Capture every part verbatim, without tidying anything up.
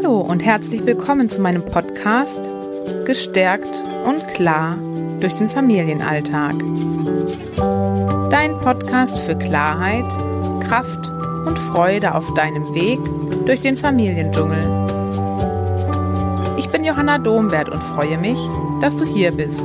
Hallo und herzlich willkommen zu meinem Podcast Gestärkt und klar durch den Familienalltag. Dein Podcast für Klarheit, Kraft und Freude auf deinem Weg durch den Familiendschungel. Ich bin Johanna Dombert und freue mich, dass du hier bist.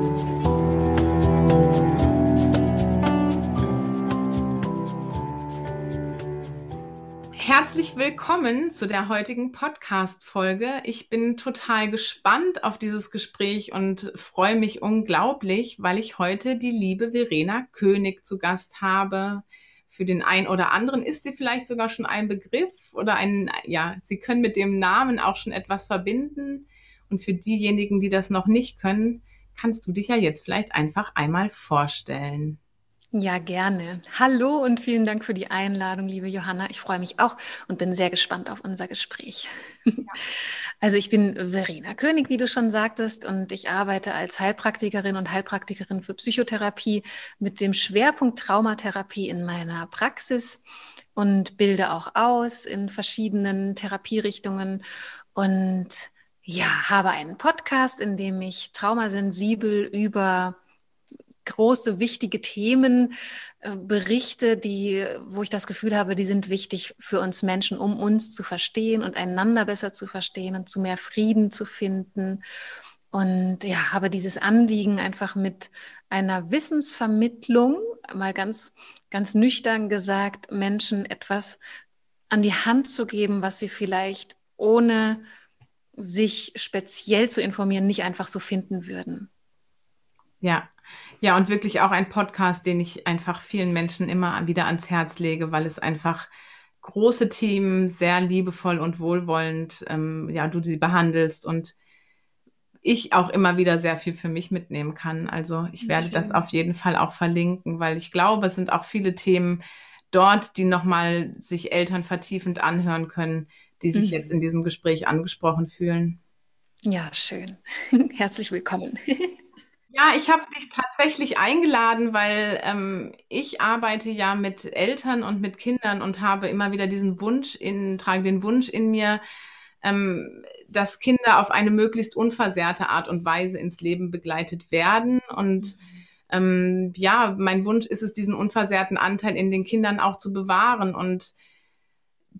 Herzlich willkommen zu der heutigen Podcast-Folge. Ich bin total gespannt auf dieses Gespräch und freue mich unglaublich, weil ich heute die liebe Verena König zu Gast habe. Für den einen oder anderen ist sie vielleicht sogar schon ein Begriff oder ein, ja, sie können mit dem Namen auch schon etwas verbinden. Und für diejenigen, die das noch nicht können, kannst du dich ja jetzt vielleicht einfach einmal vorstellen. Ja, gerne. Hallo und vielen Dank für die Einladung, liebe Johanna. Ich freue mich auch und bin sehr gespannt auf unser Gespräch. Ja. Also ich bin Verena König, wie du schon sagtest, und ich arbeite als Heilpraktikerin und Heilpraktikerin für Psychotherapie mit dem Schwerpunkt Traumatherapie in meiner Praxis und bilde auch aus in verschiedenen Therapierichtungen und ja, habe einen Podcast, in dem ich traumasensibel über große, wichtige Themen äh, berichte, die, wo ich das Gefühl habe, die sind wichtig für uns Menschen, um uns zu verstehen und einander besser zu verstehen und zu mehr Frieden zu finden. Und ja, habe dieses Anliegen einfach mit einer Wissensvermittlung, mal ganz, ganz nüchtern gesagt, Menschen etwas an die Hand zu geben, was sie vielleicht ohne sich speziell zu informieren, nicht einfach so finden würden. Ja. Ja, und wirklich auch ein Podcast, den ich einfach vielen Menschen immer wieder ans Herz lege, weil es einfach große Themen sehr liebevoll und wohlwollend, ähm, ja, du sie behandelst und ich auch immer wieder sehr viel für mich mitnehmen kann. Also ich werde das auf jeden Fall auch verlinken, weil ich glaube, es sind auch viele Themen dort, die nochmal sich Eltern vertiefend anhören können, die sich mhm. jetzt in diesem Gespräch angesprochen fühlen. Ja, schön. Herzlich willkommen. Ja, ich habe dich tatsächlich eingeladen, weil ähm, ich arbeite ja mit Eltern und mit Kindern und habe immer wieder diesen Wunsch in, trage den Wunsch in mir, ähm, dass Kinder auf eine möglichst unversehrte Art und Weise ins Leben begleitet werden. Und ähm, ja, mein Wunsch ist es, diesen unversehrten Anteil in den Kindern auch zu bewahren. Und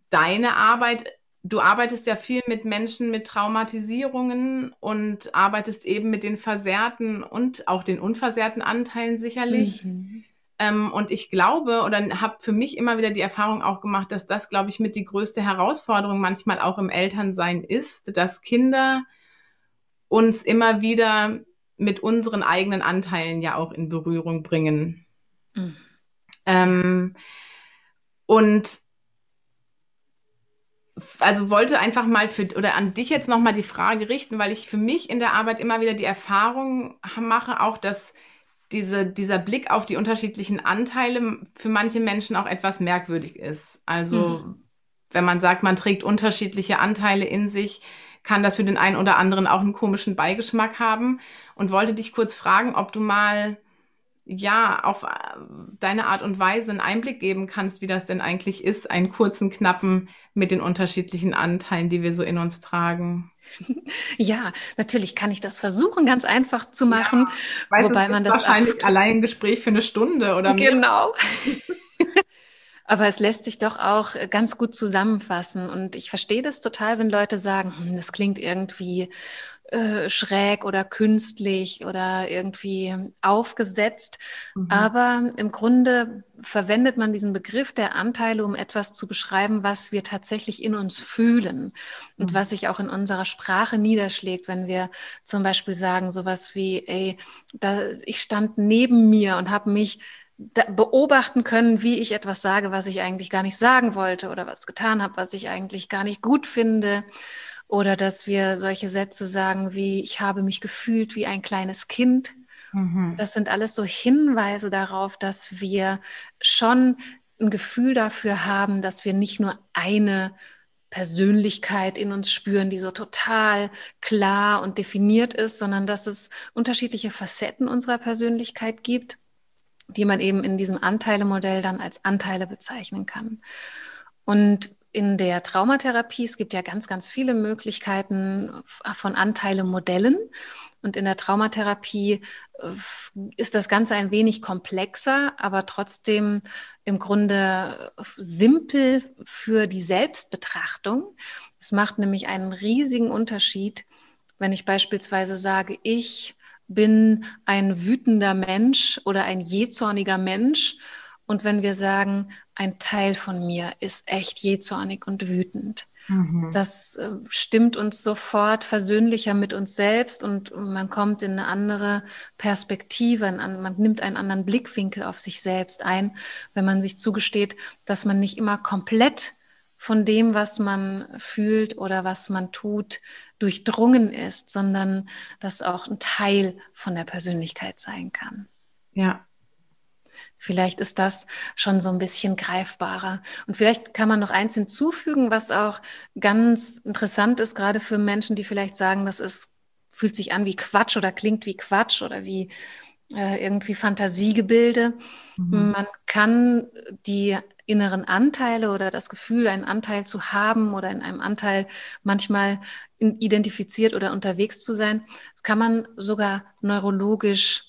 deine Arbeit Du arbeitest ja viel mit Menschen mit Traumatisierungen und arbeitest eben mit den versehrten und auch den unversehrten Anteilen sicherlich. Mhm. Ähm, und ich glaube oder habe für mich immer wieder die Erfahrung auch gemacht, dass das, glaube ich, mit die größte Herausforderung manchmal auch im Elternsein ist, dass Kinder uns immer wieder mit unseren eigenen Anteilen ja auch in Berührung bringen. Mhm. Ähm, und Also wollte einfach mal für oder an dich jetzt nochmal die Frage richten, weil ich für mich in der Arbeit immer wieder die Erfahrung mache, auch dass diese, dieser Blick auf die unterschiedlichen Anteile für manche Menschen auch etwas merkwürdig ist. Also mhm. wenn man sagt, man trägt unterschiedliche Anteile in sich, kann das für den einen oder anderen auch einen komischen Beigeschmack haben und wollte dich kurz fragen, ob du mal ja auf deine Art und Weise einen Einblick geben kannst, wie das denn eigentlich ist, einen kurzen, knappen mit den unterschiedlichen Anteilen, die wir so in uns tragen. Ja, natürlich kann ich das versuchen, ganz einfach zu machen, ja, weiß, wobei man das wahrscheinlich oft allein ein Gespräch für eine Stunde oder mehr. Genau. Aber es lässt sich doch auch ganz gut zusammenfassen und ich verstehe das total, wenn Leute sagen, hm, das klingt irgendwie Äh, schräg oder künstlich oder irgendwie aufgesetzt. Mhm. Aber im Grunde verwendet man diesen Begriff der Anteile, um etwas zu beschreiben, was wir tatsächlich in uns fühlen und mhm. was sich auch in unserer Sprache niederschlägt, wenn wir zum Beispiel sagen, sowas wie, ey, da, ich stand neben mir und habe mich beobachten können, wie ich etwas sage, was ich eigentlich gar nicht sagen wollte oder was getan habe, was ich eigentlich gar nicht gut finde. Oder dass wir solche Sätze sagen wie, ich habe mich gefühlt wie ein kleines Kind. Mhm. Das sind alles so Hinweise darauf, dass wir schon ein Gefühl dafür haben, dass wir nicht nur eine Persönlichkeit in uns spüren, die so total klar und definiert ist, sondern dass es unterschiedliche Facetten unserer Persönlichkeit gibt, die man eben in diesem Anteile-Modell dann als Anteile bezeichnen kann. Und in der Traumatherapie, es gibt ja ganz, ganz viele Möglichkeiten von Anteile-Modellen. Und in der Traumatherapie ist das Ganze ein wenig komplexer, aber trotzdem im Grunde simpel für die Selbstbetrachtung. Es macht nämlich einen riesigen Unterschied, wenn ich beispielsweise sage, ich bin ein wütender Mensch oder ein jähzorniger Mensch. Und wenn wir sagen, ein Teil von mir ist echt jähzornig und wütend. Mhm. Das stimmt uns sofort versöhnlicher mit uns selbst und man kommt in eine andere Perspektive, man nimmt einen anderen Blickwinkel auf sich selbst ein, wenn man sich zugesteht, dass man nicht immer komplett von dem, was man fühlt oder was man tut, durchdrungen ist, sondern dass auch ein Teil von der Persönlichkeit sein kann. Ja. Vielleicht ist das schon so ein bisschen greifbarer. Und vielleicht kann man noch eins hinzufügen, was auch ganz interessant ist, gerade für Menschen, die vielleicht sagen, das ist, fühlt sich an wie Quatsch oder klingt wie Quatsch oder wie äh, irgendwie Fantasiegebilde. Mhm. Man kann die inneren Anteile oder das Gefühl, einen Anteil zu haben oder in einem Anteil manchmal identifiziert oder unterwegs zu sein, das kann man sogar neurologisch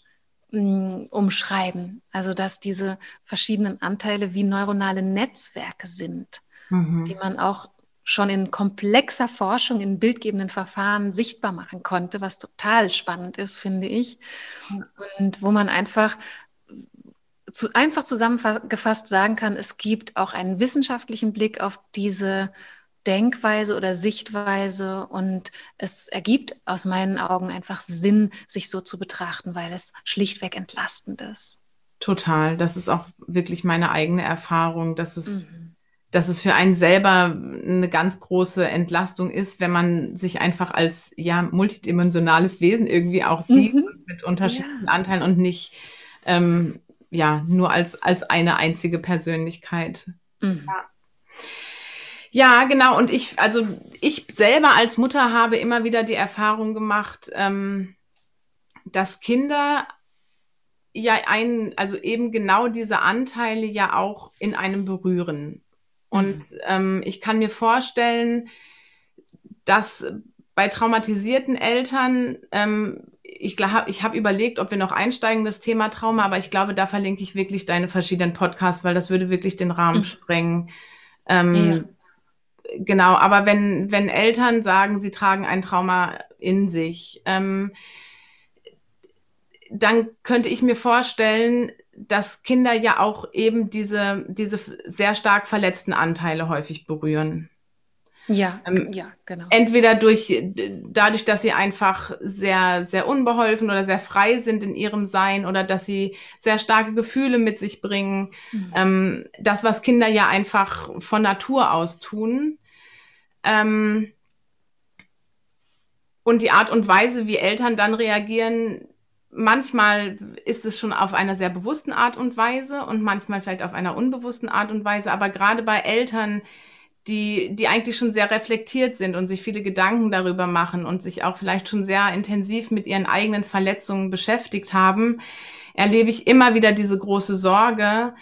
umschreiben. Also, dass diese verschiedenen Anteile wie neuronale Netzwerke sind, mhm. die man auch schon in komplexer Forschung in bildgebenden Verfahren sichtbar machen konnte, was total spannend ist, finde ich. Mhm. Und wo man einfach, zu, einfach zusammengefasst sagen kann, es gibt auch einen wissenschaftlichen Blick auf diese Denkweise oder Sichtweise und es ergibt aus meinen Augen einfach Sinn, sich so zu betrachten, weil es schlichtweg entlastend ist. Total, das ist auch wirklich meine eigene Erfahrung, dass es, mhm. dass es für einen selber eine ganz große Entlastung ist, wenn man sich einfach als ja multidimensionales Wesen irgendwie auch sieht, mhm. mit unterschiedlichen ja. Anteilen und nicht ähm, ja nur als, als eine einzige Persönlichkeit. Mhm. Ja. Ja, genau. Und ich, also ich selber als Mutter habe immer wieder die Erfahrung gemacht, ähm, dass Kinder ja einen, also eben genau diese Anteile ja auch in einem berühren. Und mhm. ähm, ich kann mir vorstellen, dass bei traumatisierten Eltern, ähm, ich glaube, ich habe überlegt, ob wir noch einsteigen, das Thema Trauma, aber ich glaube, da verlinke ich wirklich deine verschiedenen Podcasts, weil das würde wirklich den Rahmen mhm. sprengen. Ähm, ja. Genau, aber wenn wenn Eltern sagen, sie tragen ein Trauma in sich, ähm, dann könnte ich mir vorstellen, dass Kinder ja auch eben diese diese sehr stark verletzten Anteile häufig berühren. Ja, ähm, ja, genau. Entweder durch dadurch, dass sie einfach sehr sehr unbeholfen oder sehr frei sind in ihrem Sein oder dass sie sehr starke Gefühle mit sich bringen. Mhm. Ähm, das, was Kinder ja einfach von Natur aus tun. Ähm, und die Art und Weise, wie Eltern dann reagieren, manchmal ist es schon auf einer sehr bewussten Art und Weise und manchmal vielleicht auf einer unbewussten Art und Weise. Aber gerade bei Eltern, die die eigentlich schon sehr reflektiert sind und sich viele Gedanken darüber machen und sich auch vielleicht schon sehr intensiv mit ihren eigenen Verletzungen beschäftigt haben, erlebe ich immer wieder diese große Sorge,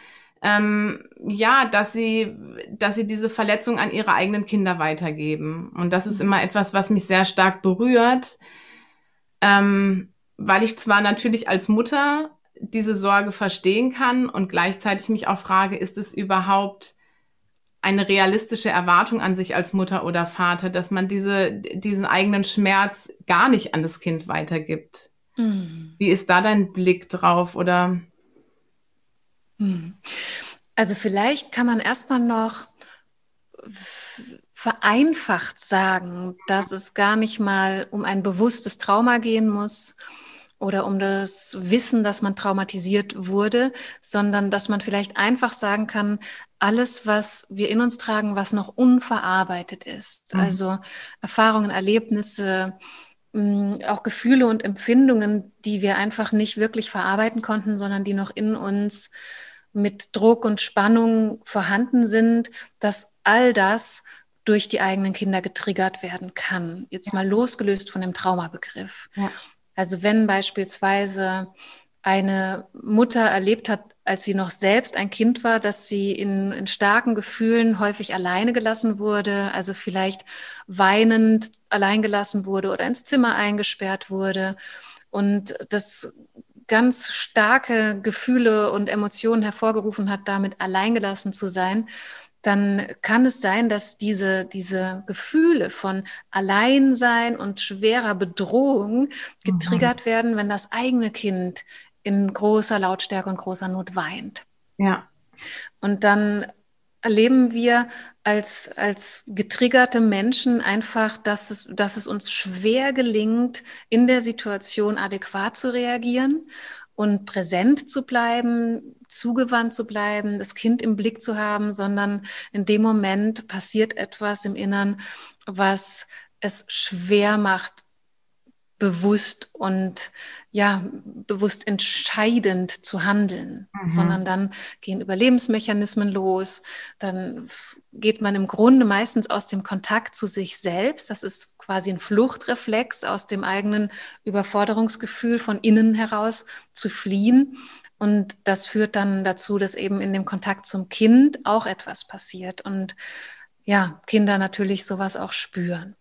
ähm, ja, dass sie dass sie diese Verletzung an ihre eigenen Kinder weitergeben. Und das ist immer etwas, was mich sehr stark berührt, ähm, weil ich zwar natürlich als Mutter diese Sorge verstehen kann und gleichzeitig mich auch frage, ist es überhaupt eine realistische Erwartung an sich als Mutter oder Vater, dass man diese, diesen eigenen Schmerz gar nicht an das Kind weitergibt. Mhm. Wie ist da dein Blick drauf? Oder? Also vielleicht kann man erstmal noch vereinfacht sagen, dass es gar nicht mal um ein bewusstes Trauma gehen muss oder um das Wissen, dass man traumatisiert wurde, sondern dass man vielleicht einfach sagen kann, alles, was wir in uns tragen, was noch unverarbeitet ist. Mhm. Also Erfahrungen, Erlebnisse, auch Gefühle und Empfindungen, die wir einfach nicht wirklich verarbeiten konnten, sondern die noch in uns mit Druck und Spannung vorhanden sind, dass all das durch die eigenen Kinder getriggert werden kann. Jetzt mal losgelöst von dem Traumabegriff. Ja. Also wenn beispielsweise eine Mutter erlebt hat, als sie noch selbst ein Kind war, dass sie in, in starken Gefühlen häufig alleine gelassen wurde, also vielleicht weinend allein gelassen wurde oder ins Zimmer eingesperrt wurde und das ganz starke Gefühle und Emotionen hervorgerufen hat, damit alleingelassen zu sein, dann kann es sein, dass diese, diese Gefühle von Alleinsein und schwerer Bedrohung getriggert mhm. werden, wenn das eigene Kind in großer Lautstärke und großer Not weint. Ja. Und dann erleben wir als, als getriggerte Menschen einfach, dass es, dass es uns schwer gelingt, in der Situation adäquat zu reagieren und präsent zu bleiben, zugewandt zu bleiben, das Kind im Blick zu haben, sondern in dem Moment passiert etwas im Inneren, was es schwer macht, bewusst und ja, bewusst entscheidend zu handeln, mhm. sondern dann gehen Überlebensmechanismen los, dann geht man im Grunde meistens aus dem Kontakt zu sich selbst, das ist quasi ein Fluchtreflex aus dem eigenen Überforderungsgefühl von innen heraus zu fliehen und das führt dann dazu, dass eben in dem Kontakt zum Kind auch etwas passiert und ja, Kinder natürlich sowas auch spüren.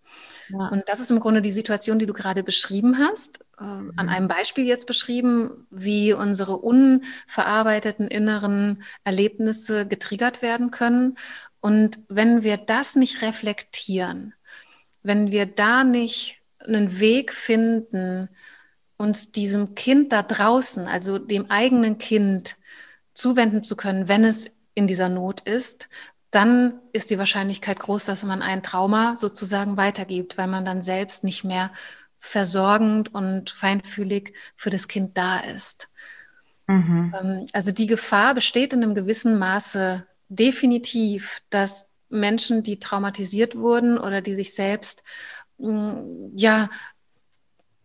Ja. Und das ist im Grunde die Situation, die du gerade beschrieben hast, äh, mhm. an einem Beispiel jetzt beschrieben, wie unsere unverarbeiteten inneren Erlebnisse getriggert werden können. Und wenn wir das nicht reflektieren, wenn wir da nicht einen Weg finden, uns diesem Kind da draußen, also dem eigenen Kind, zuwenden zu können, wenn es in dieser Not ist, dann ist die Wahrscheinlichkeit groß, dass man ein Trauma sozusagen weitergibt, weil man dann selbst nicht mehr versorgend und feinfühlig für das Kind da ist. Mhm. Also die Gefahr besteht in einem gewissen Maße definitiv, dass Menschen, die traumatisiert wurden oder die sich selbst, ja,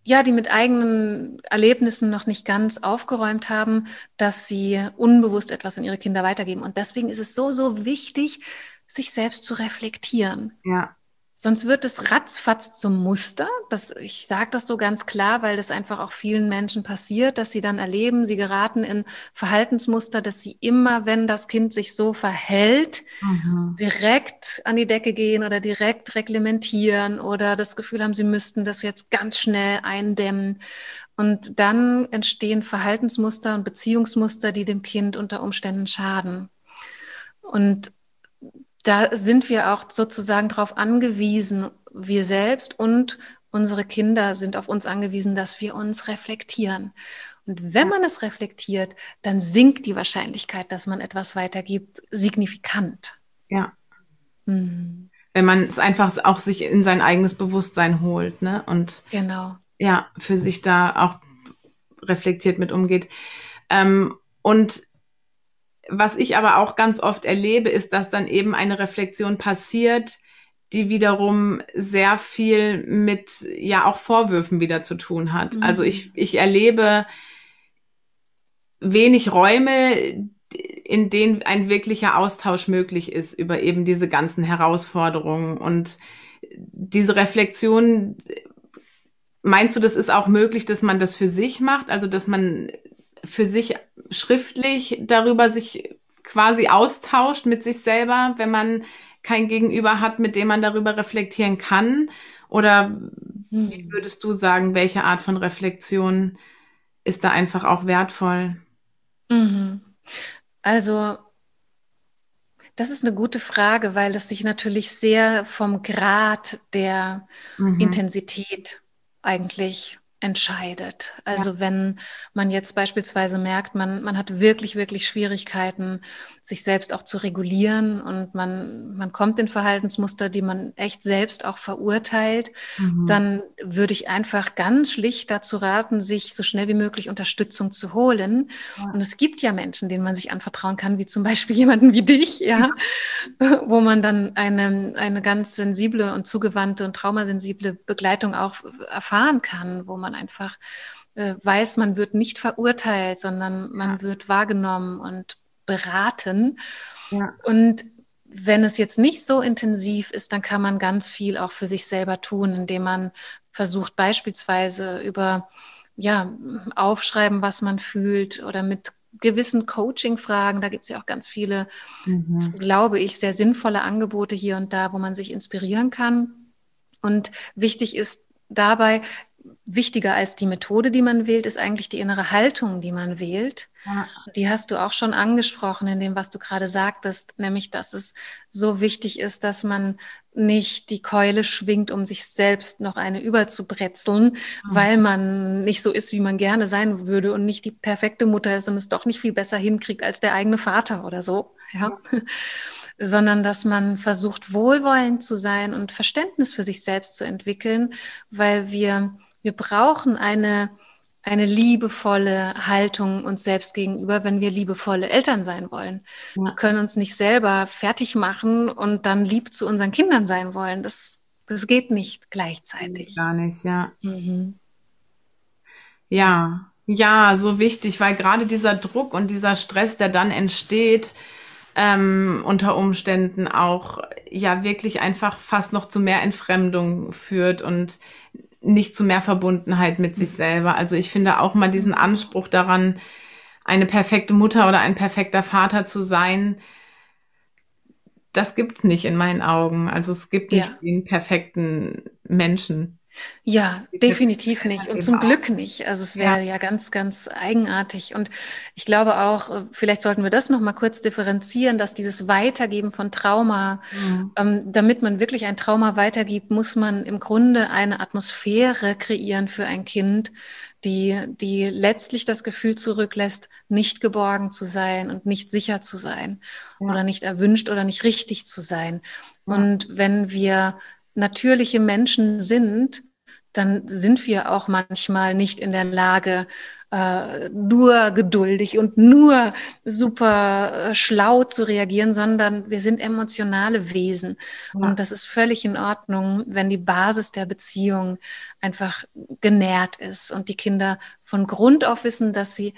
ja, die mit eigenen Erlebnissen noch nicht ganz aufgeräumt haben, dass sie unbewusst etwas an ihre Kinder weitergeben. Und deswegen ist es so, so wichtig, sich selbst zu reflektieren. Ja. Sonst wird es ratzfatz zum Muster. Das, ich sage das so ganz klar, weil das einfach auch vielen Menschen passiert, dass sie dann erleben, sie geraten in Verhaltensmuster, dass sie immer, wenn das Kind sich so verhält, mhm. direkt an die Decke gehen oder direkt reglementieren oder das Gefühl haben, sie müssten das jetzt ganz schnell eindämmen. Und dann entstehen Verhaltensmuster und Beziehungsmuster, die dem Kind unter Umständen schaden. Und da sind wir auch sozusagen darauf angewiesen, wir selbst und unsere Kinder sind auf uns angewiesen, dass wir uns reflektieren. Und wenn man es reflektiert, dann sinkt die Wahrscheinlichkeit, dass man etwas weitergibt, signifikant. Ja. Mhm. Wenn man es einfach auch sich in sein eigenes Bewusstsein holt, ne? Und genau. Ja, für sich da auch reflektiert mit umgeht. Ähm, und was ich aber auch ganz oft erlebe, ist, dass dann eben eine Reflexion passiert, die wiederum sehr viel mit ja auch Vorwürfen wieder zu tun hat. Mhm. Also ich, ich erlebe wenig Räume, in denen ein wirklicher Austausch möglich ist über eben diese ganzen Herausforderungen. Und diese Reflexion, meinst du, das ist auch möglich, dass man das für sich macht? Also dass man für sich schriftlich darüber sich quasi austauscht mit sich selber, wenn man kein Gegenüber hat, mit dem man darüber reflektieren kann? Oder hm. wie würdest du sagen, welche Art von Reflexion ist da einfach auch wertvoll? Mhm. Also das ist eine gute Frage, weil das sich natürlich sehr vom Grad der mhm. Intensität eigentlich entscheidet. Also ja. wenn man jetzt beispielsweise merkt, man, man hat wirklich, wirklich Schwierigkeiten, sich selbst auch zu regulieren und man, man kommt in Verhaltensmuster, die man echt selbst auch verurteilt, mhm. dann würde ich einfach ganz schlicht dazu raten, sich so schnell wie möglich Unterstützung zu holen. Ja. Und es gibt ja Menschen, denen man sich anvertrauen kann, wie zum Beispiel jemanden wie dich, ja, ja. wo man dann eine, eine ganz sensible und zugewandte und traumasensible Begleitung auch erfahren kann, wo man man einfach äh, weiß, man wird nicht verurteilt, sondern man ja. wird wahrgenommen und beraten. Ja. Und wenn es jetzt nicht so intensiv ist, dann kann man ganz viel auch für sich selber tun, indem man versucht, beispielsweise über ja, aufschreiben, was man fühlt, oder mit gewissen Coaching-Fragen. Da gibt es ja auch ganz viele, mhm. glaube ich, sehr sinnvolle Angebote hier und da, wo man sich inspirieren kann. Und wichtig ist dabei, wichtiger als die Methode, die man wählt, ist eigentlich die innere Haltung, die man wählt. Ja. Die hast du auch schon angesprochen in dem, was du gerade sagtest, nämlich, dass es so wichtig ist, dass man nicht die Keule schwingt, um sich selbst noch eine überzubretzeln, mhm. weil man nicht so ist, wie man gerne sein würde und nicht die perfekte Mutter ist und es doch nicht viel besser hinkriegt als der eigene Vater oder so. Ja. Ja. Sondern dass man versucht, wohlwollend zu sein und Verständnis für sich selbst zu entwickeln, weil wir, wir brauchen eine, eine liebevolle Haltung uns selbst gegenüber, wenn wir liebevolle Eltern sein wollen. Ja. Wir können uns nicht selber fertig machen und dann lieb zu unseren Kindern sein wollen. Das, das geht nicht gleichzeitig. Gar nicht, ja. Mhm. Ja, ja, so wichtig, weil gerade dieser Druck und dieser Stress, der dann entsteht, Ähm, unter Umständen auch ja wirklich einfach fast noch zu mehr Entfremdung führt und nicht zu mehr Verbundenheit mit sich selber. Also ich finde auch mal diesen Anspruch daran, eine perfekte Mutter oder ein perfekter Vater zu sein, das gibt's nicht in meinen Augen. Also es gibt nicht ja. den perfekten Menschen. Ja, definitiv nicht und zum Glück nicht. Also es wäre ja. ja ganz, ganz eigenartig. Und ich glaube auch, vielleicht sollten wir das nochmal kurz differenzieren, dass dieses Weitergeben von Trauma, mhm. ähm, damit man wirklich ein Trauma weitergibt, muss man im Grunde eine Atmosphäre kreieren für ein Kind, die, die letztlich das Gefühl zurücklässt, nicht geborgen zu sein und nicht sicher zu sein ja. oder nicht erwünscht oder nicht richtig zu sein. Ja. Und wenn wir natürliche Menschen sind, dann sind wir auch manchmal nicht in der Lage, äh, nur geduldig und nur super äh, schlau zu reagieren, sondern wir sind emotionale Wesen. Ja. Und das ist völlig in Ordnung, wenn die Basis der Beziehung einfach genährt ist und die Kinder von Grund auf wissen, dass sie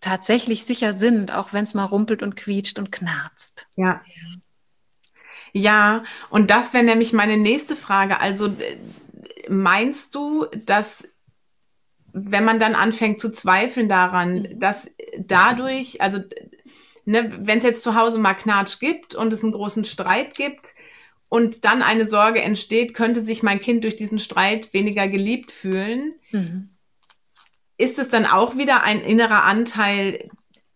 tatsächlich sicher sind, auch wenn es mal rumpelt und quietscht und knarzt. Ja. Ja, und das wäre nämlich meine nächste Frage. Also meinst du, dass wenn man dann anfängt zu zweifeln daran, dass dadurch, also ne, wenn es jetzt zu Hause mal Knatsch gibt und es einen großen Streit gibt und dann eine Sorge entsteht, könnte sich mein Kind durch diesen Streit weniger geliebt fühlen, mhm. ist es dann auch wieder ein innerer Anteil,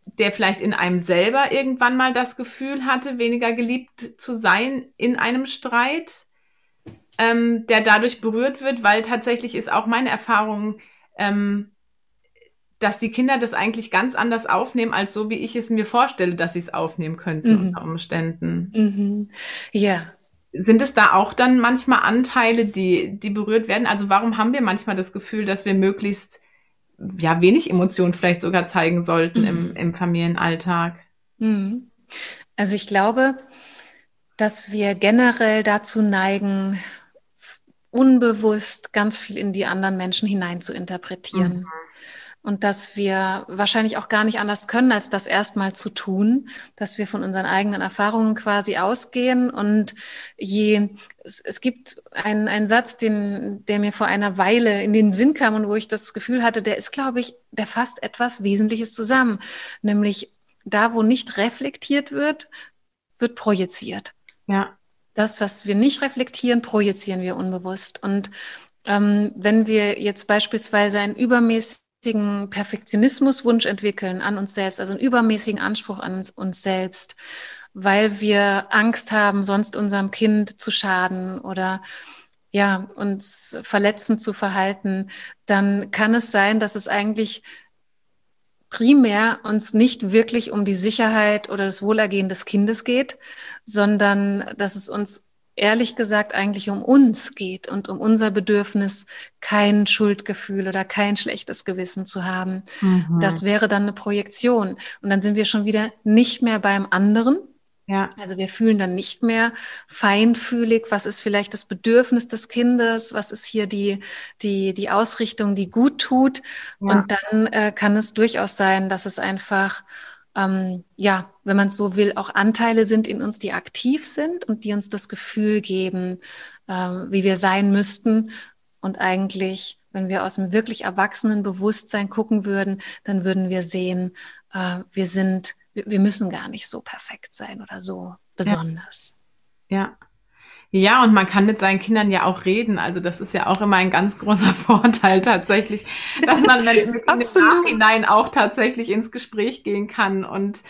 der vielleicht in einem selber irgendwann mal das Gefühl hatte, weniger geliebt zu sein in einem Streit, ähm, der dadurch berührt wird, weil tatsächlich ist auch meine Erfahrung, ähm, dass die Kinder das eigentlich ganz anders aufnehmen, als so, wie ich es mir vorstelle, dass sie es aufnehmen könnten mhm. unter Umständen. Mhm. Ja. Sind es da auch dann manchmal Anteile, die, die berührt werden? Also warum haben wir manchmal das Gefühl, dass wir möglichst ja, wenig Emotionen vielleicht sogar zeigen sollten im, im Familienalltag. Also ich glaube, dass wir generell dazu neigen, unbewusst ganz viel in die anderen Menschen hinein zu interpretieren. Mhm. Und dass wir wahrscheinlich auch gar nicht anders können, als das erstmal zu tun, dass wir von unseren eigenen Erfahrungen quasi ausgehen. Und je, es, es gibt einen, einen Satz, den, der mir vor einer Weile in den Sinn kam und wo ich das Gefühl hatte, der ist, glaube ich, der fasst etwas Wesentliches zusammen. Nämlich da, wo nicht reflektiert wird, wird projiziert. Ja. Das, was wir nicht reflektieren, projizieren wir unbewusst. Und ähm, wenn wir jetzt beispielsweise ein übermäßig Perfektionismuswunsch entwickeln an uns selbst, also einen übermäßigen Anspruch an uns, uns selbst, weil wir Angst haben, sonst unserem Kind zu schaden oder ja, uns verletzend zu verhalten, dann kann es sein, dass es eigentlich primär uns nicht wirklich um die Sicherheit oder das Wohlergehen des Kindes geht, sondern dass es uns ehrlich gesagt eigentlich um uns geht und um unser Bedürfnis, kein Schuldgefühl oder kein schlechtes Gewissen zu haben. Mhm. Das wäre dann eine Projektion. Und dann sind wir schon wieder nicht mehr beim anderen. Ja. Also wir fühlen dann nicht mehr feinfühlig, was ist vielleicht das Bedürfnis des Kindes, was ist hier die, die, die Ausrichtung, die gut tut. Ja. Und dann äh, kann es durchaus sein, dass es einfach Ähm, ja, wenn man es so will, auch Anteile sind in uns, die aktiv sind und die uns das Gefühl geben, ähm, wie wir sein müssten und eigentlich Wenn wir aus dem wirklich erwachsenen Bewusstsein gucken würden, dann würden wir sehen, äh, wir sind, wir müssen gar nicht so perfekt sein oder so besonders. Ja. Ja. Ja, und man kann mit seinen Kindern ja auch reden. Also das ist ja auch immer ein ganz großer Vorteil tatsächlich, dass man mit dem Nachhinein auch tatsächlich ins Gespräch gehen kann und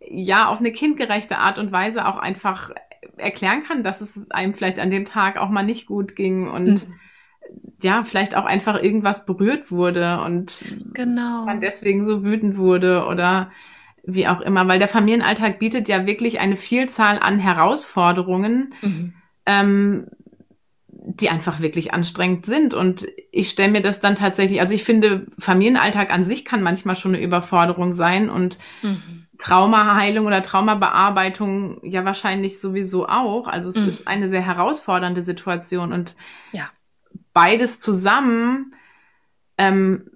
ja, auf eine kindgerechte Art und Weise auch einfach erklären kann, dass es einem vielleicht an dem Tag auch mal nicht gut ging und mhm. ja, vielleicht auch einfach irgendwas berührt wurde und genau. man deswegen so wütend wurde oder wie auch immer. Weil der Familienalltag bietet ja wirklich eine Vielzahl an Herausforderungen, mhm. ähm, die einfach wirklich anstrengend sind. Und ich stelle mir das dann tatsächlich, also ich finde, Familienalltag an sich kann manchmal schon eine Überforderung sein und mhm. Traumaheilung oder Traumabearbeitung ja wahrscheinlich sowieso auch. Also es mhm. ist eine sehr herausfordernde Situation und ja. beides zusammen, ähm,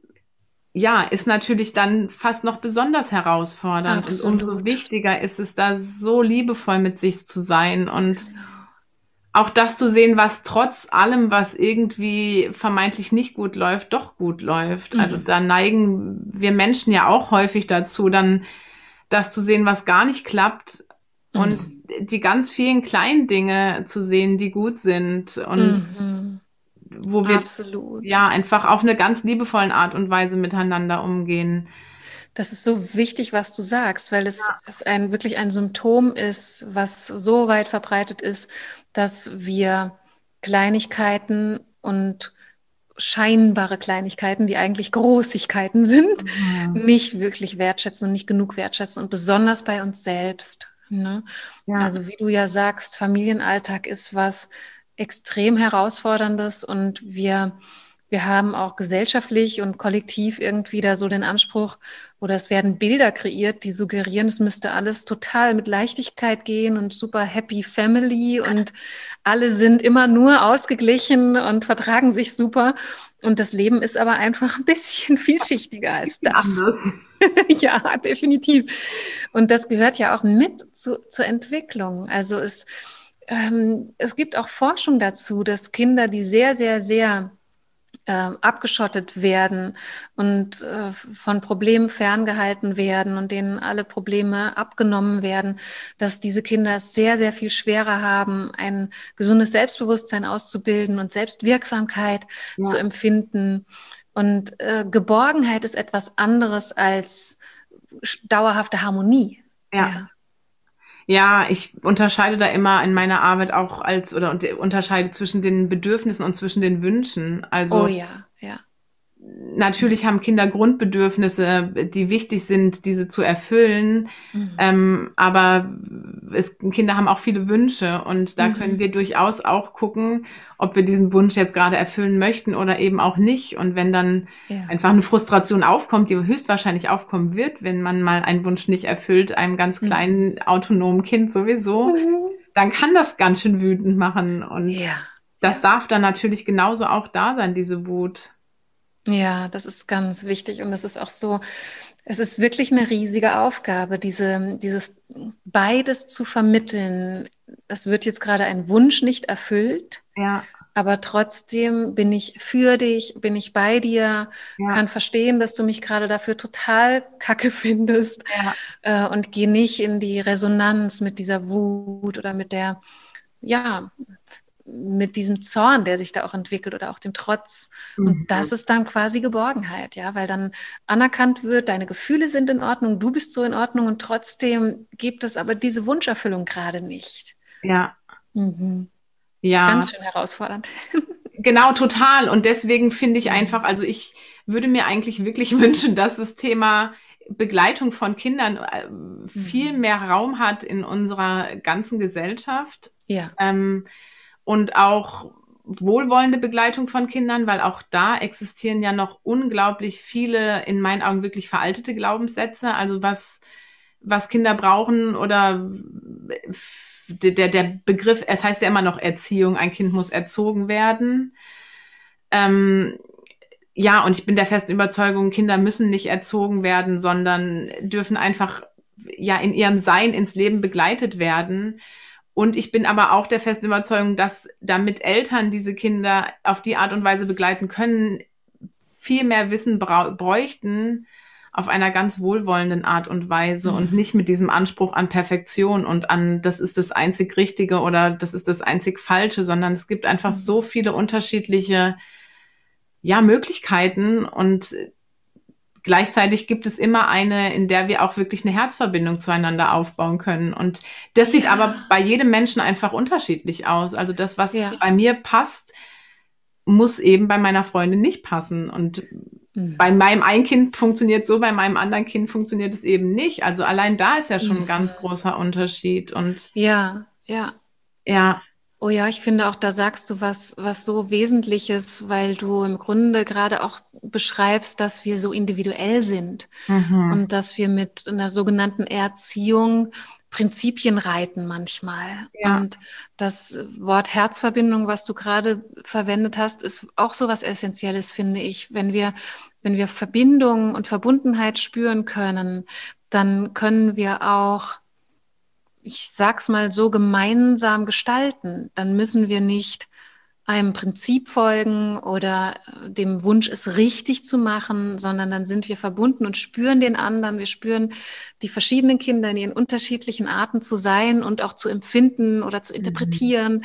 ja, ist natürlich dann fast noch besonders herausfordernd. Absolut. Und umso wichtiger ist es, da so liebevoll mit sich zu sein und genau. auch das zu sehen, was trotz allem, was irgendwie vermeintlich nicht gut läuft, doch gut läuft. Mhm. Also da neigen wir Menschen ja auch häufig dazu, dann das zu sehen, was gar nicht klappt mhm. und die ganz vielen kleinen Dinge zu sehen, die gut sind und mhm. wo wir Absolut. ja einfach auf eine ganz liebevollen Art und Weise miteinander umgehen. Das ist so wichtig, was du sagst, weil es, ja. es ein, wirklich ein Symptom ist, was so weit verbreitet ist, dass wir Kleinigkeiten und scheinbare Kleinigkeiten, die eigentlich Großigkeiten sind, ja. nicht wirklich wertschätzen und nicht genug wertschätzen und besonders bei uns selbst. Ne? Ja. Also wie du ja sagst, Familienalltag ist was extrem Herausforderndes und wir, wir haben auch gesellschaftlich und kollektiv irgendwie da so den Anspruch, oder es werden Bilder kreiert, die suggerieren, es müsste alles total mit Leichtigkeit gehen und super happy family und alle sind immer nur ausgeglichen und vertragen sich super. Und das Leben ist aber einfach ein bisschen vielschichtiger als das. Ja, definitiv. Und das gehört ja auch mit zu, zur Entwicklung. Also es Es gibt auch Forschung dazu, dass Kinder, die sehr, sehr, sehr äh, abgeschottet werden und äh, von Problemen ferngehalten werden und denen alle Probleme abgenommen werden, dass diese Kinder es sehr, sehr viel schwerer haben, ein gesundes Selbstbewusstsein auszubilden und Selbstwirksamkeit ja. zu empfinden. Und äh, Geborgenheit ist etwas anderes als dauerhafte Harmonie. Ja. ja. Ja, ich unterscheide da immer in meiner Arbeit auch als, oder unterscheide zwischen den Bedürfnissen und zwischen den Wünschen. Also, oh ja, ja. Natürlich haben Kinder Grundbedürfnisse, die wichtig sind, diese zu erfüllen. Mhm. Ähm, aber es, Kinder haben auch viele Wünsche und da mhm. können wir durchaus auch gucken, ob wir diesen Wunsch jetzt gerade erfüllen möchten oder eben auch nicht. Und wenn dann ja. einfach eine Frustration aufkommt, die höchstwahrscheinlich aufkommen wird, wenn man mal einen Wunsch nicht erfüllt, einem ganz kleinen, mhm. autonomen Kind sowieso, mhm. dann kann das ganz schön wütend machen. Und ja. das ja. darf dann natürlich genauso auch da sein, diese Wut. Ja, das ist ganz wichtig und das ist auch so, es ist wirklich eine riesige Aufgabe, diese, dieses beides zu vermitteln. Es wird jetzt gerade ein Wunsch nicht erfüllt, ja. aber trotzdem bin ich für dich, bin ich bei dir, ja. kann verstehen, dass du mich gerade dafür total kacke findest ja. äh, und geh nicht in die Resonanz mit dieser Wut oder mit der, ja, mit diesem Zorn, der sich da auch entwickelt oder auch dem Trotz. Und mhm. das ist dann quasi Geborgenheit, ja, weil dann anerkannt wird, deine Gefühle sind in Ordnung, du bist so in Ordnung und trotzdem gibt es aber diese Wunscherfüllung gerade nicht. Ja. Mhm. Ja. Ganz schön herausfordernd. Genau, total. Und deswegen finde ich einfach, also ich würde mir eigentlich wirklich wünschen, dass das Thema Begleitung von Kindern viel mehr Raum hat in unserer ganzen Gesellschaft. Ja. Ähm, Und auch wohlwollende Begleitung von Kindern, weil auch da existieren ja noch unglaublich viele, in meinen Augen wirklich veraltete Glaubenssätze. Also was, was Kinder brauchen oder der, der Begriff, es heißt ja immer noch Erziehung, ein Kind muss erzogen werden. Ähm, ja, und ich bin der festen Überzeugung, Kinder müssen nicht erzogen werden, sondern dürfen einfach ja in ihrem Sein ins Leben begleitet werden. Und ich bin aber auch der festen Überzeugung, dass damit Eltern diese Kinder auf die Art und Weise begleiten können, viel mehr Wissen bräuchten auf einer ganz wohlwollenden Art und Weise und nicht mit diesem Anspruch an Perfektion und an, das ist das einzig Richtige oder das ist das einzig Falsche, sondern es gibt einfach so viele unterschiedliche, ja, Möglichkeiten und gleichzeitig gibt es immer eine, in der wir auch wirklich eine Herzverbindung zueinander aufbauen können. Und das sieht ja. aber bei jedem Menschen einfach unterschiedlich aus. Also das, was ja. bei mir passt, muss eben bei meiner Freundin nicht passen. Und mhm. bei meinem einen Kind funktioniert so, bei meinem anderen Kind funktioniert es eben nicht. Also allein da ist ja schon mhm. ein ganz großer Unterschied. Und ja, ja. Ja. Oh ja, ich finde auch, da sagst du was, was so Wesentliches, weil du im Grunde gerade auch beschreibst, dass wir so individuell sind mhm. und dass wir mit einer sogenannten Erziehung Prinzipien reiten manchmal. Ja. Und das Wort Herzverbindung, was du gerade verwendet hast, ist auch so was Essentielles, finde ich. Wenn wir, wenn wir Verbindung und Verbundenheit spüren können, dann können wir auch, ich sag's mal so, gemeinsam gestalten, dann müssen wir nicht einem Prinzip folgen oder dem Wunsch, es richtig zu machen, sondern dann sind wir verbunden und spüren den anderen. Wir spüren die verschiedenen Kinder in ihren unterschiedlichen Arten zu sein und auch zu empfinden oder zu interpretieren. Mhm.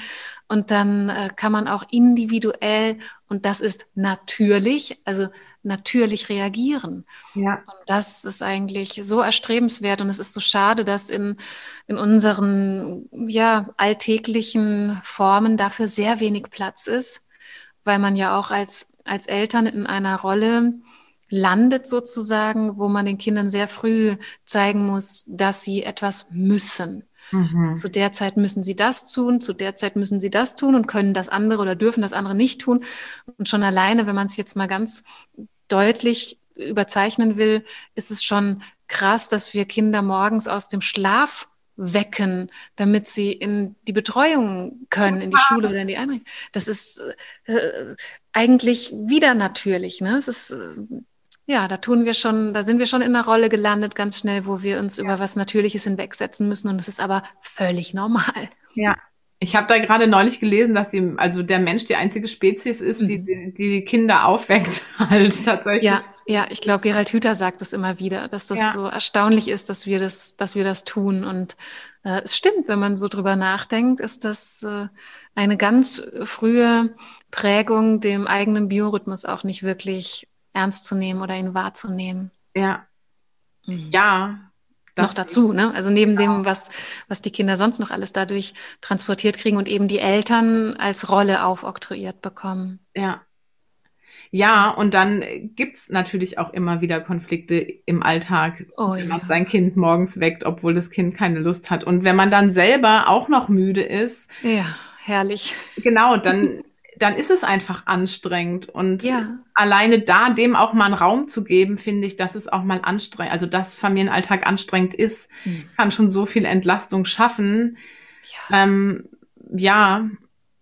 Und dann äh, kann man auch individuell, und das ist natürlich, also natürlich reagieren. Ja. Und das ist eigentlich so erstrebenswert. Und es ist so schade, dass in, in unseren ja, alltäglichen Formen dafür sehr wenig Platz ist, weil man ja auch als, als Eltern in einer Rolle landet sozusagen, wo man den Kindern sehr früh zeigen muss, dass sie etwas müssen. Mhm. Zu der Zeit müssen sie das tun, zu der Zeit müssen sie das tun und können das andere oder dürfen das andere nicht tun. Und schon alleine, wenn man es jetzt mal ganz deutlich überzeichnen will, ist es schon krass, dass wir Kinder morgens aus dem Schlaf wecken, damit sie in die Betreuung können, in die Schule oder in die Einrichtung. Das ist äh, eigentlich wieder natürlich, ne? Es ist äh, Ja, da tun wir schon, da sind wir schon in einer Rolle gelandet, ganz schnell, wo wir uns ja. über was Natürliches hinwegsetzen müssen und es ist aber völlig normal. Ja, ich habe da gerade neulich gelesen, dass die, also der Mensch die einzige Spezies ist, mhm. die die Kinder aufweckt halt tatsächlich. Ja, ja, ich glaube, Gerald Hüther sagt das immer wieder, dass das ja. so erstaunlich ist, dass wir das, dass wir das tun und äh, es stimmt, wenn man so drüber nachdenkt, ist das äh, eine ganz frühe Prägung dem eigenen Biorhythmus auch nicht wirklich ernst zu nehmen oder ihn wahrzunehmen. Ja. Mhm. Ja. Noch dazu, ne? Also neben genau. dem, was, was die Kinder sonst noch alles dadurch transportiert kriegen und eben die Eltern als Rolle aufoktroyiert bekommen. Ja. Ja, und dann gibt's natürlich auch immer wieder Konflikte im Alltag, oh, wenn man ja. sein Kind morgens weckt, obwohl das Kind keine Lust hat. Und wenn man dann selber auch noch müde ist. Ja, herrlich. Genau, dann dann ist es einfach anstrengend und ja. alleine da dem auch mal einen Raum zu geben, finde ich, dass es auch mal anstrengend, also dass Familienalltag anstrengend ist, mhm. kann schon so viel Entlastung schaffen. Ja. Ähm, ja,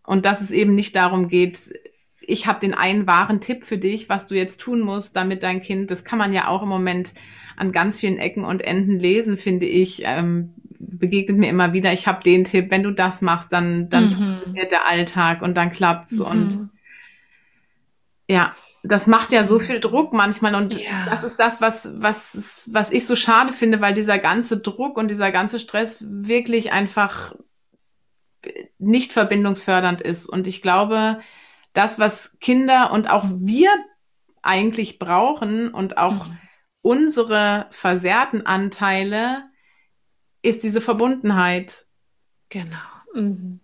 und dass es eben nicht darum geht, ich habe den einen wahren Tipp für dich, was du jetzt tun musst, damit dein Kind, das kann man ja auch im Moment an ganz vielen Ecken und Enden lesen, finde ich, ähm, begegnet mir immer wieder, ich habe den Tipp, wenn du das machst, dann, dann mhm. funktioniert der Alltag und dann klappt's. Mhm. Und ja, das macht ja so viel Druck manchmal und ja. das ist das, was, was, was ich so schade finde, weil dieser ganze Druck und dieser ganze Stress wirklich einfach nicht verbindungsfördernd ist. Und ich glaube, das, was Kinder und auch wir eigentlich brauchen und auch mhm. unsere versehrten Anteile, ist diese Verbundenheit. Genau. Mhm.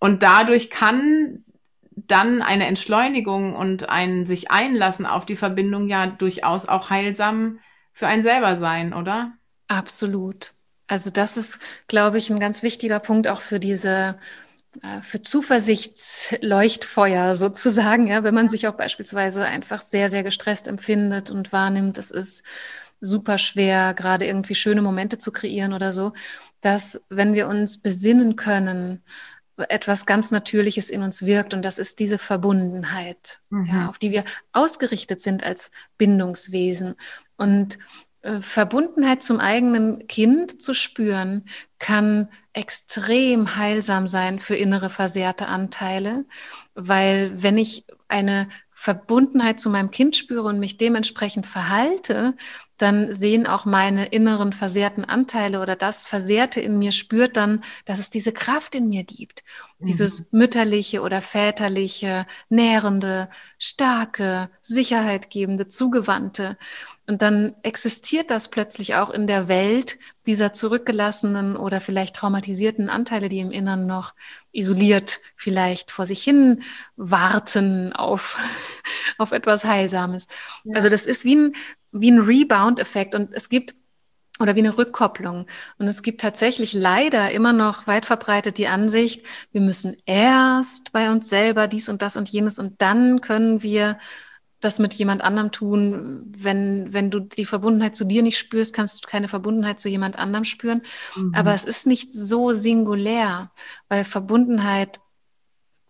Und dadurch kann dann eine Entschleunigung und ein sich einlassen auf die Verbindung ja durchaus auch heilsam für einen selber sein, oder? Absolut. Also das ist, glaube ich, ein ganz wichtiger Punkt auch für diese, für Zuversichtsleuchtfeuer sozusagen, ja, wenn man sich auch beispielsweise einfach sehr, sehr gestresst empfindet und wahrnimmt, das ist super schwer, gerade irgendwie schöne Momente zu kreieren oder so, dass wenn wir uns besinnen können, etwas ganz Natürliches in uns wirkt und das ist diese Verbundenheit, mhm. ja, auf die wir ausgerichtet sind als Bindungswesen. Und äh, Verbundenheit zum eigenen Kind zu spüren, kann extrem heilsam sein für innere versehrte Anteile, weil wenn ich eine Verbundenheit zu meinem Kind spüre und mich dementsprechend verhalte, dann sehen auch meine inneren versehrten Anteile oder das Versehrte in mir spürt dann, dass es diese Kraft in mir gibt. Mhm. Dieses mütterliche oder väterliche, nährende, starke, sicherheitgebende, zugewandte. Und dann existiert das plötzlich auch in der Welt dieser zurückgelassenen oder vielleicht traumatisierten Anteile, die im Inneren noch isoliert vielleicht vor sich hin warten auf, auf etwas Heilsames. Ja. Also das ist wie ein, wie ein Rebound-Effekt und es gibt, oder wie eine Rückkopplung. Und es gibt tatsächlich leider immer noch weit verbreitet die Ansicht, wir müssen erst bei uns selber dies und das und jenes und dann können wir das mit jemand anderem tun. Wenn, wenn du die Verbundenheit zu dir nicht spürst, kannst du keine Verbundenheit zu jemand anderem spüren. Mhm. Aber es ist nicht so singulär, weil Verbundenheit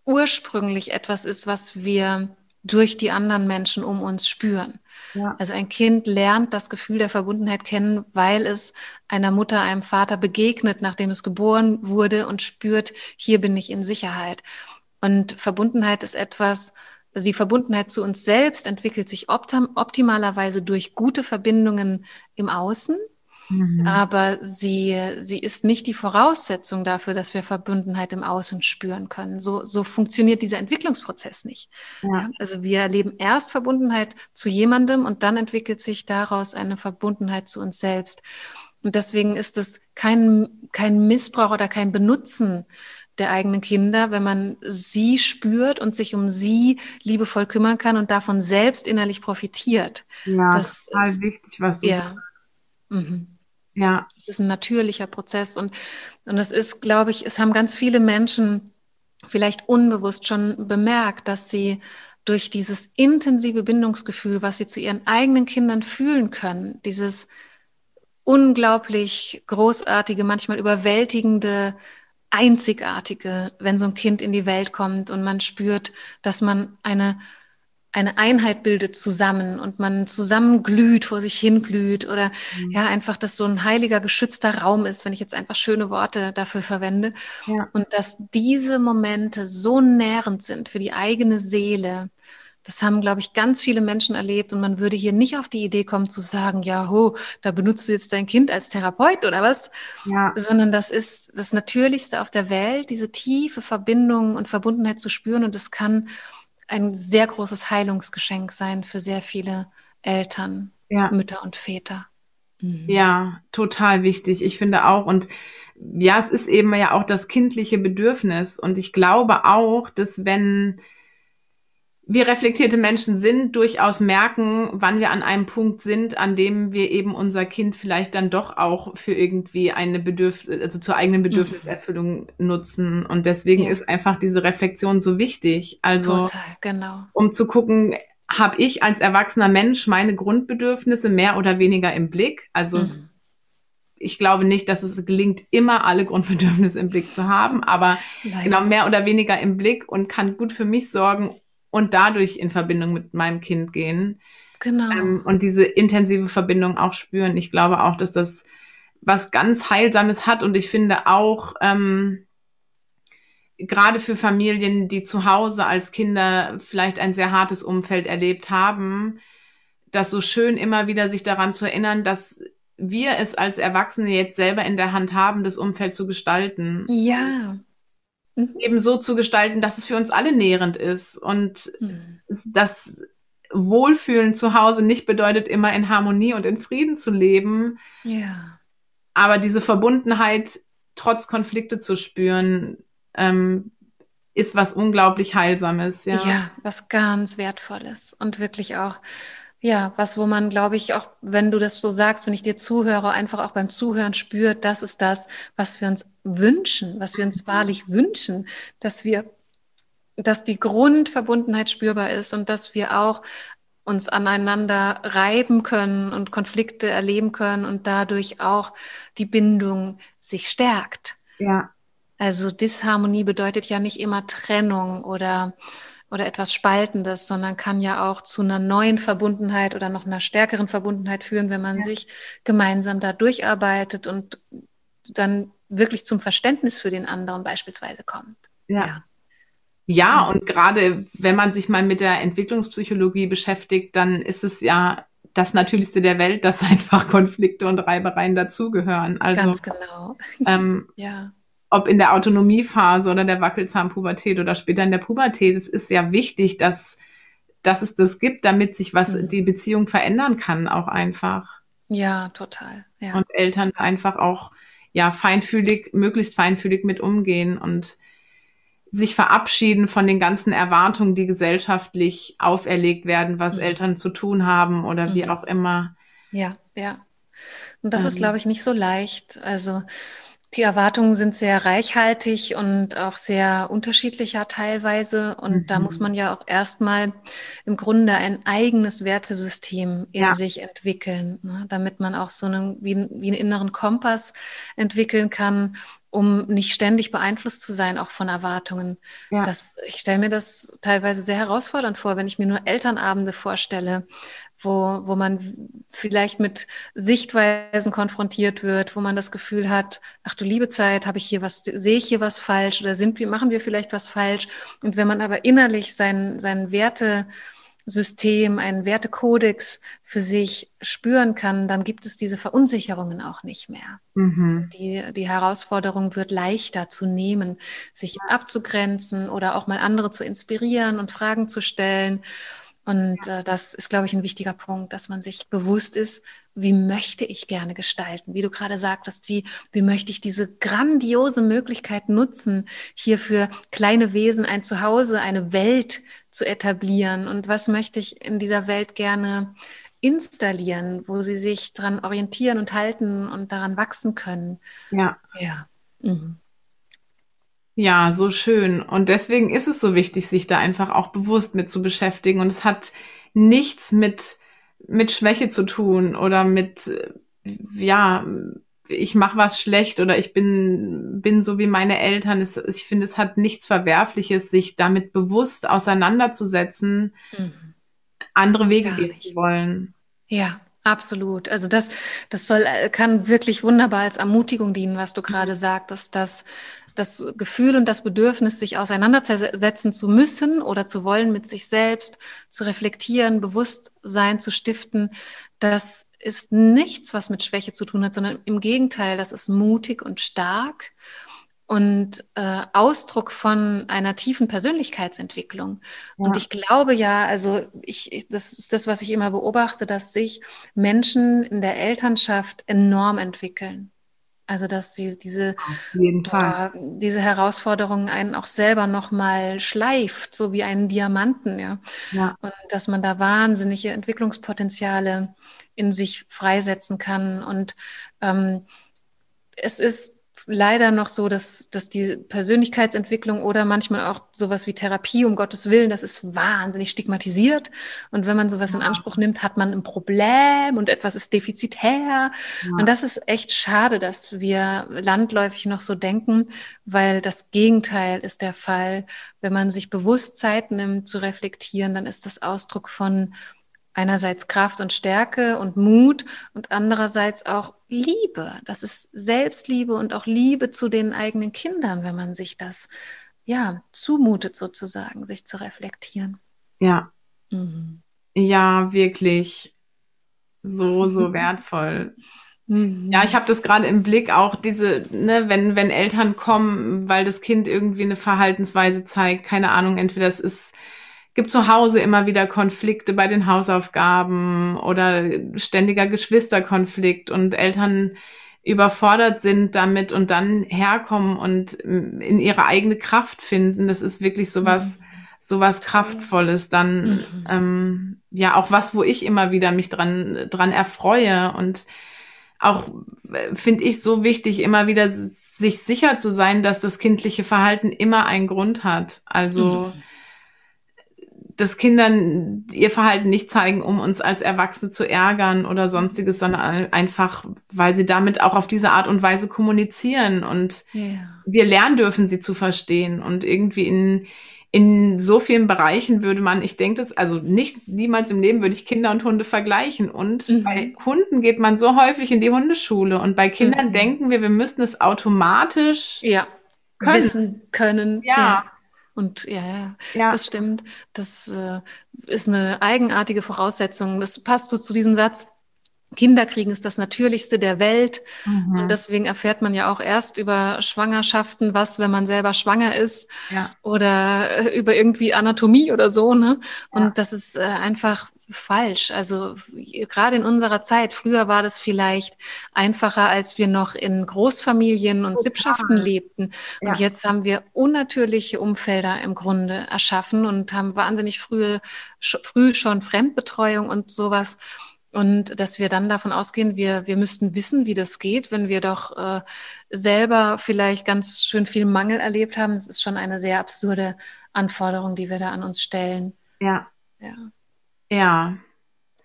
ursprünglich etwas ist, was wir durch die anderen Menschen um uns spüren. Ja. Also ein Kind lernt das Gefühl der Verbundenheit kennen, weil es einer Mutter, einem Vater begegnet, nachdem es geboren wurde und spürt, hier bin ich in Sicherheit. Und Verbundenheit ist etwas, also die Verbundenheit zu uns selbst entwickelt sich optim- optimalerweise durch gute Verbindungen im Außen, mhm. aber sie, sie ist nicht die Voraussetzung dafür, dass wir Verbundenheit im Außen spüren können. So, so funktioniert dieser Entwicklungsprozess nicht. Ja. Also wir erleben erst Verbundenheit zu jemandem und dann entwickelt sich daraus eine Verbundenheit zu uns selbst. Und deswegen ist es kein, kein Missbrauch oder kein Benutzen der eigenen Kinder, wenn man sie spürt und sich um sie liebevoll kümmern kann und davon selbst innerlich profitiert. Ja, das total ist wichtig, was du ja. sagst. Mhm. Ja. Es ist ein natürlicher Prozess und und es ist, glaube ich, es haben ganz viele Menschen vielleicht unbewusst schon bemerkt, dass sie durch dieses intensive Bindungsgefühl, was sie zu ihren eigenen Kindern fühlen können, dieses unglaublich großartige, manchmal überwältigende, einzigartige, wenn so ein Kind in die Welt kommt und man spürt, dass man eine, eine Einheit bildet zusammen und man zusammen glüht, vor sich hin glüht oder mhm. ja einfach, dass so ein heiliger, geschützter Raum ist, wenn ich jetzt einfach schöne Worte dafür verwende. Ja. Und dass diese Momente so nährend sind für die eigene Seele, das haben, glaube ich, ganz viele Menschen erlebt und man würde hier nicht auf die Idee kommen zu sagen, ja, ho, da benutzt du jetzt dein Kind als Therapeut oder was, ja. sondern das ist das Natürlichste auf der Welt, diese tiefe Verbindung und Verbundenheit zu spüren und es kann ein sehr großes Heilungsgeschenk sein für sehr viele Eltern, ja. Mütter und Väter. Mhm. Ja, total wichtig. Ich finde auch und ja, es ist eben ja auch das kindliche Bedürfnis und ich glaube auch, dass wenn wir reflektierte Menschen sind, durchaus merken, wann wir an einem Punkt sind, an dem wir eben unser Kind vielleicht dann doch auch für irgendwie eine Bedürf-, also zur eigenen Bedürfniserfüllung mhm. nutzen. Und deswegen ja. ist einfach diese Reflexion so wichtig. Also, total, genau. um zu gucken, habe ich als erwachsener Mensch meine Grundbedürfnisse mehr oder weniger im Blick? Also, mhm. ich glaube nicht, dass es gelingt, immer alle Grundbedürfnisse im Blick zu haben, aber Leider. genau mehr oder weniger im Blick und kann gut für mich sorgen, und dadurch in Verbindung mit meinem Kind gehen. Genau. Ähm, und diese intensive Verbindung auch spüren. Ich glaube auch, dass das was ganz Heilsames hat. Und ich finde auch, ähm, gerade für Familien, die zu Hause als Kinder vielleicht ein sehr hartes Umfeld erlebt haben, das so schön immer wieder sich daran zu erinnern, dass wir es als Erwachsene jetzt selber in der Hand haben, das Umfeld zu gestalten. Ja, eben so zu gestalten, dass es für uns alle nährend ist und mhm. das Wohlfühlen zu Hause nicht bedeutet, immer in Harmonie und in Frieden zu leben, ja. aber diese Verbundenheit trotz Konflikte zu spüren, ähm, ist was unglaublich Heilsames. Ja. ja, was ganz Wertvolles und wirklich auch, ja, was, wo man, glaube ich, auch, wenn du das so sagst, wenn ich dir zuhöre, einfach auch beim Zuhören spürt, das ist das, was wir uns wünschen, was wir uns wahrlich wünschen, dass wir, dass die Grundverbundenheit spürbar ist und dass wir auch uns aneinander reiben können und Konflikte erleben können und dadurch auch die Bindung sich stärkt. Ja. Also Disharmonie bedeutet ja nicht immer Trennung oder oder etwas Spaltendes, sondern kann ja auch zu einer neuen Verbundenheit oder noch einer stärkeren Verbundenheit führen, wenn man ja. sich gemeinsam da durcharbeitet und dann wirklich zum Verständnis für den anderen beispielsweise kommt. Ja, ja. Ja, und gerade wenn man sich mal mit der Entwicklungspsychologie beschäftigt, dann ist es ja das Natürlichste der Welt, dass einfach Konflikte und Reibereien dazugehören. Also, ganz genau. Ähm, ja. Ob in der Autonomiephase oder der Wackelzahnpubertät oder später in der Pubertät, es ist ja wichtig, dass, dass es das gibt, damit sich was mhm. die Beziehung verändern kann, auch einfach. Ja, total. Ja. Und Eltern einfach auch ja feinfühlig, möglichst feinfühlig mit umgehen und sich verabschieden von den ganzen Erwartungen, die gesellschaftlich auferlegt werden, was mhm. Eltern zu tun haben oder mhm. wie auch immer. Ja, ja. Und das ähm. ist, glaube ich, nicht so leicht. Also die Erwartungen sind sehr reichhaltig und auch sehr unterschiedlicher teilweise. Und mhm. da muss man ja auch erstmal im Grunde ein eigenes Wertesystem in ja. sich entwickeln, ne? Damit man auch so einen, wie, wie einen inneren Kompass entwickeln kann, um nicht ständig beeinflusst zu sein, auch von Erwartungen. Ja. Das, ich stelle mir das teilweise sehr herausfordernd vor, wenn ich mir nur Elternabende vorstelle, wo, wo man vielleicht mit Sichtweisen konfrontiert wird, wo man das Gefühl hat, ach du liebe Zeit, habe ich hier was, sehe ich hier was falsch oder sind wir, machen wir vielleicht was falsch? Und wenn man aber innerlich sein, sein Wertesystem, einen Wertekodex für sich spüren kann, dann gibt es diese Verunsicherungen auch nicht mehr. Mhm. Die, die Herausforderung wird leichter zu nehmen, sich abzugrenzen oder auch mal andere zu inspirieren und Fragen zu stellen. Und äh, das ist, glaube ich, ein wichtiger Punkt, dass man sich bewusst ist, wie möchte ich gerne gestalten? Wie du gerade sagtest, wie, wie möchte ich diese grandiose Möglichkeit nutzen, hier für kleine Wesen ein Zuhause, eine Welt zu etablieren? Und was möchte ich in dieser Welt gerne installieren, wo sie sich dran orientieren und halten und daran wachsen können? Ja. Ja. Mhm. Ja, so schön. Und deswegen ist es so wichtig, sich da einfach auch bewusst mit zu beschäftigen. Und es hat nichts mit, mit Schwäche zu tun oder mit, ja, ich mache was schlecht oder ich bin, bin so wie meine Eltern. Es, ich finde, es hat nichts Verwerfliches, sich damit bewusst auseinanderzusetzen, mhm. andere Wege Gar gehen nicht. zu wollen. Ja. Absolut. Also das, das soll, kann wirklich wunderbar als Ermutigung dienen, was du gerade sagtest, dass das Gefühl und das Bedürfnis, sich auseinandersetzen zu müssen oder zu wollen mit sich selbst, zu reflektieren, Bewusstsein zu stiften, das ist nichts, was mit Schwäche zu tun hat, sondern im Gegenteil, das ist mutig und stark und äh, Ausdruck von einer tiefen Persönlichkeitsentwicklung. Ja. Und ich glaube ja, also ich, ich, das ist das, was ich immer beobachte, dass sich Menschen in der Elternschaft enorm entwickeln. Also dass sie diese, auf jeden Fall. Äh, diese Herausforderungen einen auch selber nochmal schleift, so wie einen Diamanten. Ja? Ja. Und dass man da wahnsinnige Entwicklungspotenziale in sich freisetzen kann. Und ähm, es ist leider noch so, dass, dass die Persönlichkeitsentwicklung oder manchmal auch sowas wie Therapie, um Gottes Willen, das ist wahnsinnig stigmatisiert. Und wenn man sowas ja. in Anspruch nimmt, hat man ein Problem und etwas ist defizitär. Ja. Und das ist echt schade, dass wir landläufig noch so denken, weil das Gegenteil ist der Fall. Wenn man sich bewusst Zeit nimmt, zu reflektieren, dann ist das Ausdruck von einerseits Kraft und Stärke und Mut und andererseits auch Liebe. Das ist Selbstliebe und auch Liebe zu den eigenen Kindern, wenn man sich das ja zumutet sozusagen, sich zu reflektieren. Ja, mhm. ja, wirklich so, so wertvoll. Mhm. Ja, ich habe das gerade im Blick auch diese, ne, wenn, wenn Eltern kommen, weil das Kind irgendwie eine Verhaltensweise zeigt, keine Ahnung, entweder es ist gibt zu Hause immer wieder Konflikte bei den Hausaufgaben oder ständiger Geschwisterkonflikt und Eltern überfordert sind damit und dann herkommen und in ihre eigene Kraft finden. Das ist wirklich sowas, mhm. sowas Kraftvolles. Dann, mhm. ähm, ja, auch was, wo ich immer wieder mich dran, dran erfreue und auch finde ich so wichtig, immer wieder sich sicher zu sein, dass das kindliche Verhalten immer einen Grund hat. Also, mhm. dass Kindern ihr Verhalten nicht zeigen, um uns als Erwachsene zu ärgern oder sonstiges, sondern einfach, weil sie damit auch auf diese Art und Weise kommunizieren und yeah. wir lernen dürfen, sie zu verstehen und irgendwie in in so vielen Bereichen würde man, ich denke das, also nicht niemals im Leben würde ich Kinder und Hunde vergleichen und mhm. bei Hunden geht man so häufig in die Hundeschule und bei Kindern mhm. denken wir, wir müssten es automatisch ja. können. wissen können. Ja. ja. Und ja, ja, ja. Das stimmt. Das äh, ist eine eigenartige Voraussetzung. Das passt so zu diesem Satz, Kinder kriegen ist das Natürlichste der Welt. Mhm. Und deswegen erfährt man ja auch erst über Schwangerschaften was, wenn man selber schwanger ist, ja, oder über irgendwie Anatomie oder so, ne? Und ja, das ist äh, einfach falsch. Also gerade in unserer Zeit, früher war das vielleicht einfacher, als wir noch in Großfamilien und Sippschaften lebten. Und ja, jetzt haben wir unnatürliche Umfelder im Grunde erschaffen und haben wahnsinnig früh, sch- früh schon Fremdbetreuung und sowas. Und dass wir dann davon ausgehen, wir, wir müssten wissen, wie das geht, wenn wir doch äh, selber vielleicht ganz schön viel Mangel erlebt haben. Das ist schon eine sehr absurde Anforderung, die wir da an uns stellen. Ja. Ja. Ja.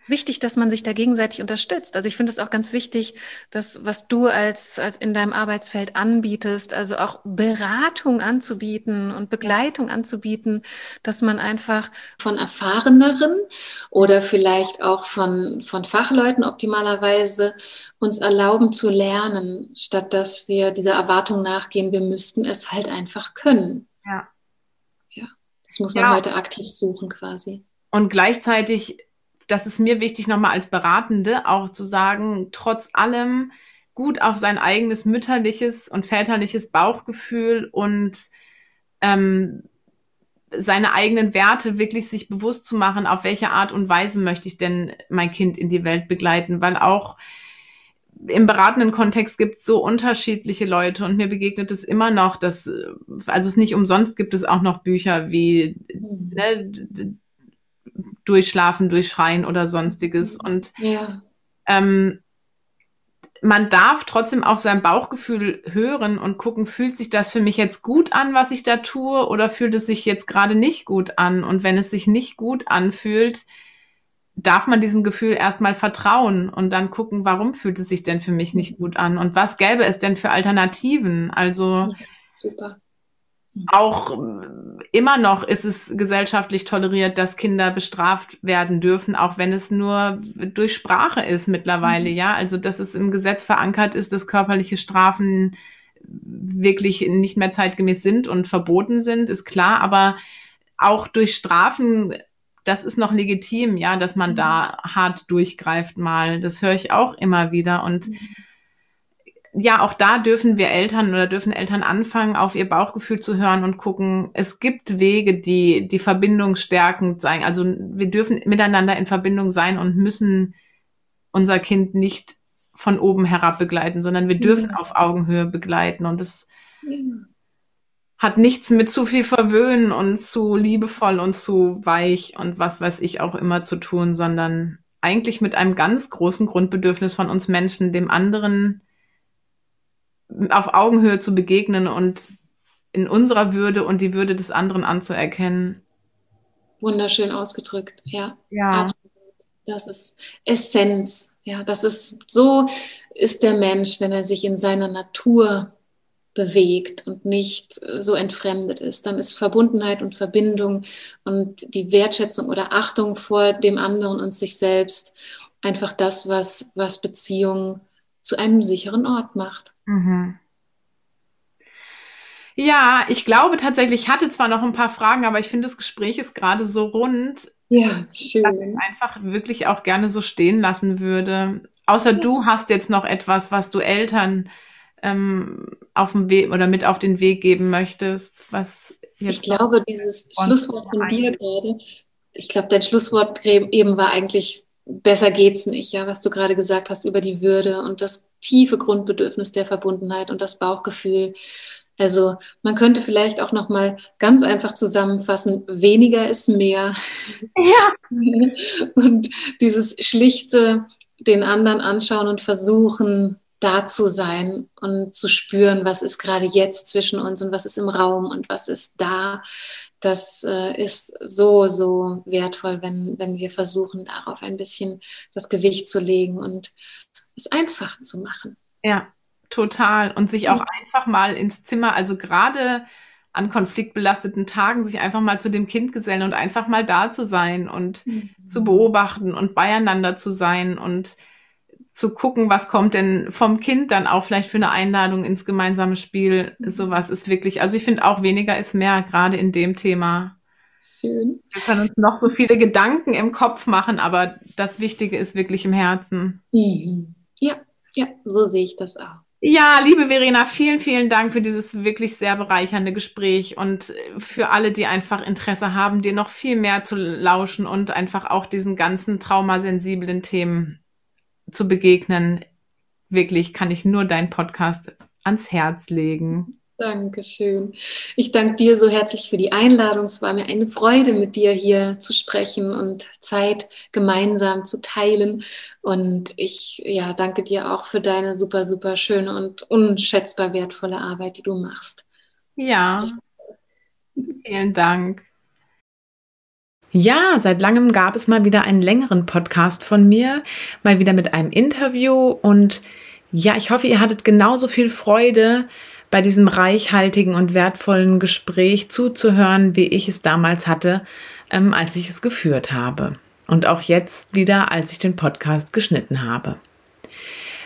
Wichtig, dass man sich da gegenseitig unterstützt. Also ich finde es auch ganz wichtig, dass was du als, als in deinem Arbeitsfeld anbietest, also auch Beratung anzubieten und Begleitung anzubieten, dass man einfach von Erfahreneren oder vielleicht auch von, von Fachleuten optimalerweise uns erlauben zu lernen, statt dass wir dieser Erwartung nachgehen, wir müssten es halt einfach können. Ja. Ja. Das muss man ja heute aktiv suchen quasi. Und gleichzeitig, das ist mir wichtig, nochmal als Beratende auch zu sagen, trotz allem gut auf sein eigenes mütterliches und väterliches Bauchgefühl und ähm, seine eigenen Werte wirklich sich bewusst zu machen, auf welche Art und Weise möchte ich denn mein Kind in die Welt begleiten, weil auch im beratenden Kontext gibt es so unterschiedliche Leute und mir begegnet es immer noch, dass, also es nicht umsonst gibt es auch noch Bücher wie, mhm, ne, durchschlafen, durchschreien oder sonstiges. Und ja, ähm, man darf trotzdem auf sein Bauchgefühl hören und gucken, fühlt sich das für mich jetzt gut an, was ich da tue, oder fühlt es sich jetzt gerade nicht gut an? Und wenn es sich nicht gut anfühlt, darf man diesem Gefühl erstmal vertrauen und dann gucken, warum fühlt es sich denn für mich nicht gut an? Und was gäbe es denn für Alternativen? Also super. Auch immer noch ist es gesellschaftlich toleriert, dass Kinder bestraft werden dürfen, auch wenn es nur durch Sprache ist mittlerweile, ja. Also, dass es im Gesetz verankert ist, dass körperliche Strafen wirklich nicht mehr zeitgemäß sind und verboten sind, ist klar. Aber auch durch Strafen, das ist noch legitim, ja, dass man da hart durchgreift mal. Das höre ich auch immer wieder. Und ja, auch da dürfen wir Eltern oder dürfen Eltern anfangen, auf ihr Bauchgefühl zu hören und gucken, es gibt Wege, die die Verbindung stärkend sein. Also wir dürfen miteinander in Verbindung sein und müssen unser Kind nicht von oben herab begleiten, sondern wir dürfen, ja, auf Augenhöhe begleiten. Und das, ja, hat nichts mit zu viel Verwöhnen und zu liebevoll und zu weich und was weiß ich auch immer zu tun, sondern eigentlich mit einem ganz großen Grundbedürfnis von uns Menschen, dem anderen auf Augenhöhe zu begegnen und in unserer Würde und die Würde des anderen anzuerkennen. Wunderschön ausgedrückt, ja. Ja. Absolut. Das ist Essenz. Ja, das ist, so ist der Mensch, wenn er sich in seiner Natur bewegt und nicht so entfremdet ist. Dann ist Verbundenheit und Verbindung und die Wertschätzung oder Achtung vor dem anderen und sich selbst einfach das, was, was Beziehung zu einem sicheren Ort macht. Mhm. Ja, ich glaube tatsächlich, ich hatte zwar noch ein paar Fragen, aber ich finde, das Gespräch ist gerade so rund, ja, schön, dass ich es einfach wirklich auch gerne so stehen lassen würde. Außer du hast jetzt noch etwas, was du Eltern ähm, auf dem Weg oder mit auf den Weg geben möchtest. Was jetzt ich glaube, dieses Schlusswort von dir gerade, ich glaube, dein Schlusswort eben war eigentlich, besser geht's nicht, ja, was du gerade gesagt hast über die Würde und das tiefe Grundbedürfnis der Verbundenheit und das Bauchgefühl. Also man könnte vielleicht auch nochmal ganz einfach zusammenfassen, weniger ist mehr. Ja. Und dieses schlichte, den anderen anschauen und versuchen, da zu sein und zu spüren, was ist gerade jetzt zwischen uns und was ist im Raum und was ist da. Das äh, ist so, so wertvoll, wenn, wenn wir versuchen, darauf ein bisschen das Gewicht zu legen und es einfach zu machen. Ja, total. Und sich auch einfach mal ins Zimmer, also gerade an konfliktbelasteten Tagen, sich einfach mal zu dem Kind gesellen und einfach mal da zu sein und mhm. zu beobachten und beieinander zu sein und zu gucken, was kommt denn vom Kind dann auch vielleicht für eine Einladung ins gemeinsame Spiel. Sowas ist wirklich, also ich finde auch, weniger ist mehr, gerade in dem Thema. Schön. Wir können uns noch so viele Gedanken im Kopf machen, aber das Wichtige ist wirklich im Herzen. Mhm. Ja, ja, so sehe ich das auch. Ja, liebe Verena, vielen, vielen Dank für dieses wirklich sehr bereichernde Gespräch und für alle, die einfach Interesse haben, dir noch viel mehr zu lauschen und einfach auch diesen ganzen traumasensiblen Themen zu begegnen. Wirklich kann ich nur deinen Podcast ans Herz legen. Dankeschön. Ich danke dir so herzlich für die Einladung. Es war mir eine Freude, mit dir hier zu sprechen und Zeit gemeinsam zu teilen. Und ich ja, danke dir auch für deine super, super schöne und unschätzbar wertvolle Arbeit, die du machst. Ja, vielen Dank. Ja, seit langem gab es mal wieder einen längeren Podcast von mir, mal wieder mit einem Interview. Und ja, ich hoffe, ihr hattet genauso viel Freude, bei diesem reichhaltigen und wertvollen Gespräch zuzuhören, wie ich es damals hatte, ähm, als ich es geführt habe. Und auch jetzt wieder, als ich den Podcast geschnitten habe.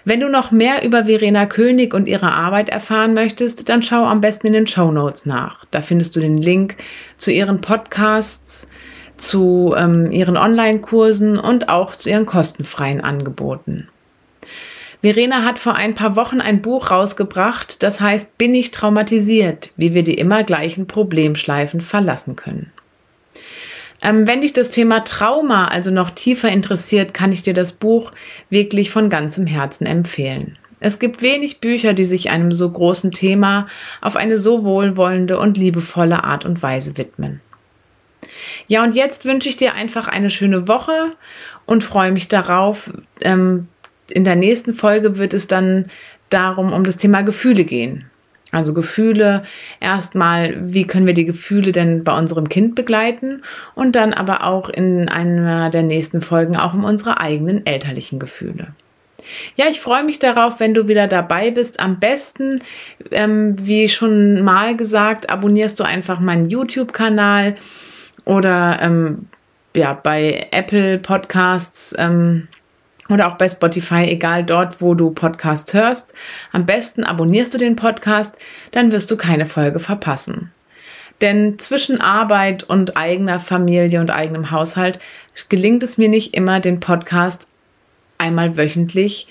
Wenn du noch mehr über Verena König und ihre Arbeit erfahren möchtest, dann schau am besten in den Shownotes nach. Da findest du den Link zu ihren Podcasts, zu ähm, ihren Online-Kursen und auch zu ihren kostenfreien Angeboten. Verena hat vor ein paar Wochen ein Buch rausgebracht, das heißt "Bin ich traumatisiert?", wie wir die immer gleichen Problemschleifen verlassen können. Wenn dich das Thema Trauma also noch tiefer interessiert, kann ich dir das Buch wirklich von ganzem Herzen empfehlen. Es gibt wenig Bücher, die sich einem so großen Thema auf eine so wohlwollende und liebevolle Art und Weise widmen. Ja, und jetzt wünsche ich dir einfach eine schöne Woche und freue mich darauf. Ähm, in der nächsten Folge wird es dann darum, um das Thema Gefühle gehen. Also Gefühle, erstmal, wie können wir die Gefühle denn bei unserem Kind begleiten und dann aber auch in einer der nächsten Folgen auch um unsere eigenen elterlichen Gefühle. Ja, ich freue mich darauf, wenn du wieder dabei bist. Am besten, ähm, wie schon mal gesagt, abonnierst du einfach meinen YouTube-Kanal oder ähm, ja, bei Apple Podcasts, ähm, oder auch bei Spotify, egal dort, wo du Podcast hörst. Am besten abonnierst du den Podcast, dann wirst du keine Folge verpassen. Denn zwischen Arbeit und eigener Familie und eigenem Haushalt gelingt es mir nicht immer, den Podcast einmal wöchentlich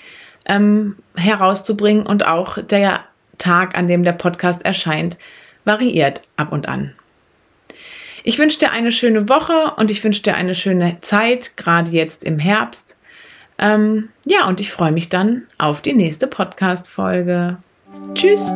ähm, herauszubringen. Und auch der Tag, an dem der Podcast erscheint, variiert ab und an. Ich wünsche dir eine schöne Woche und ich wünsche dir eine schöne Zeit, gerade jetzt im Herbst. Ähm, ja, und ich freue mich dann auf die nächste Podcast-Folge. Tschüss!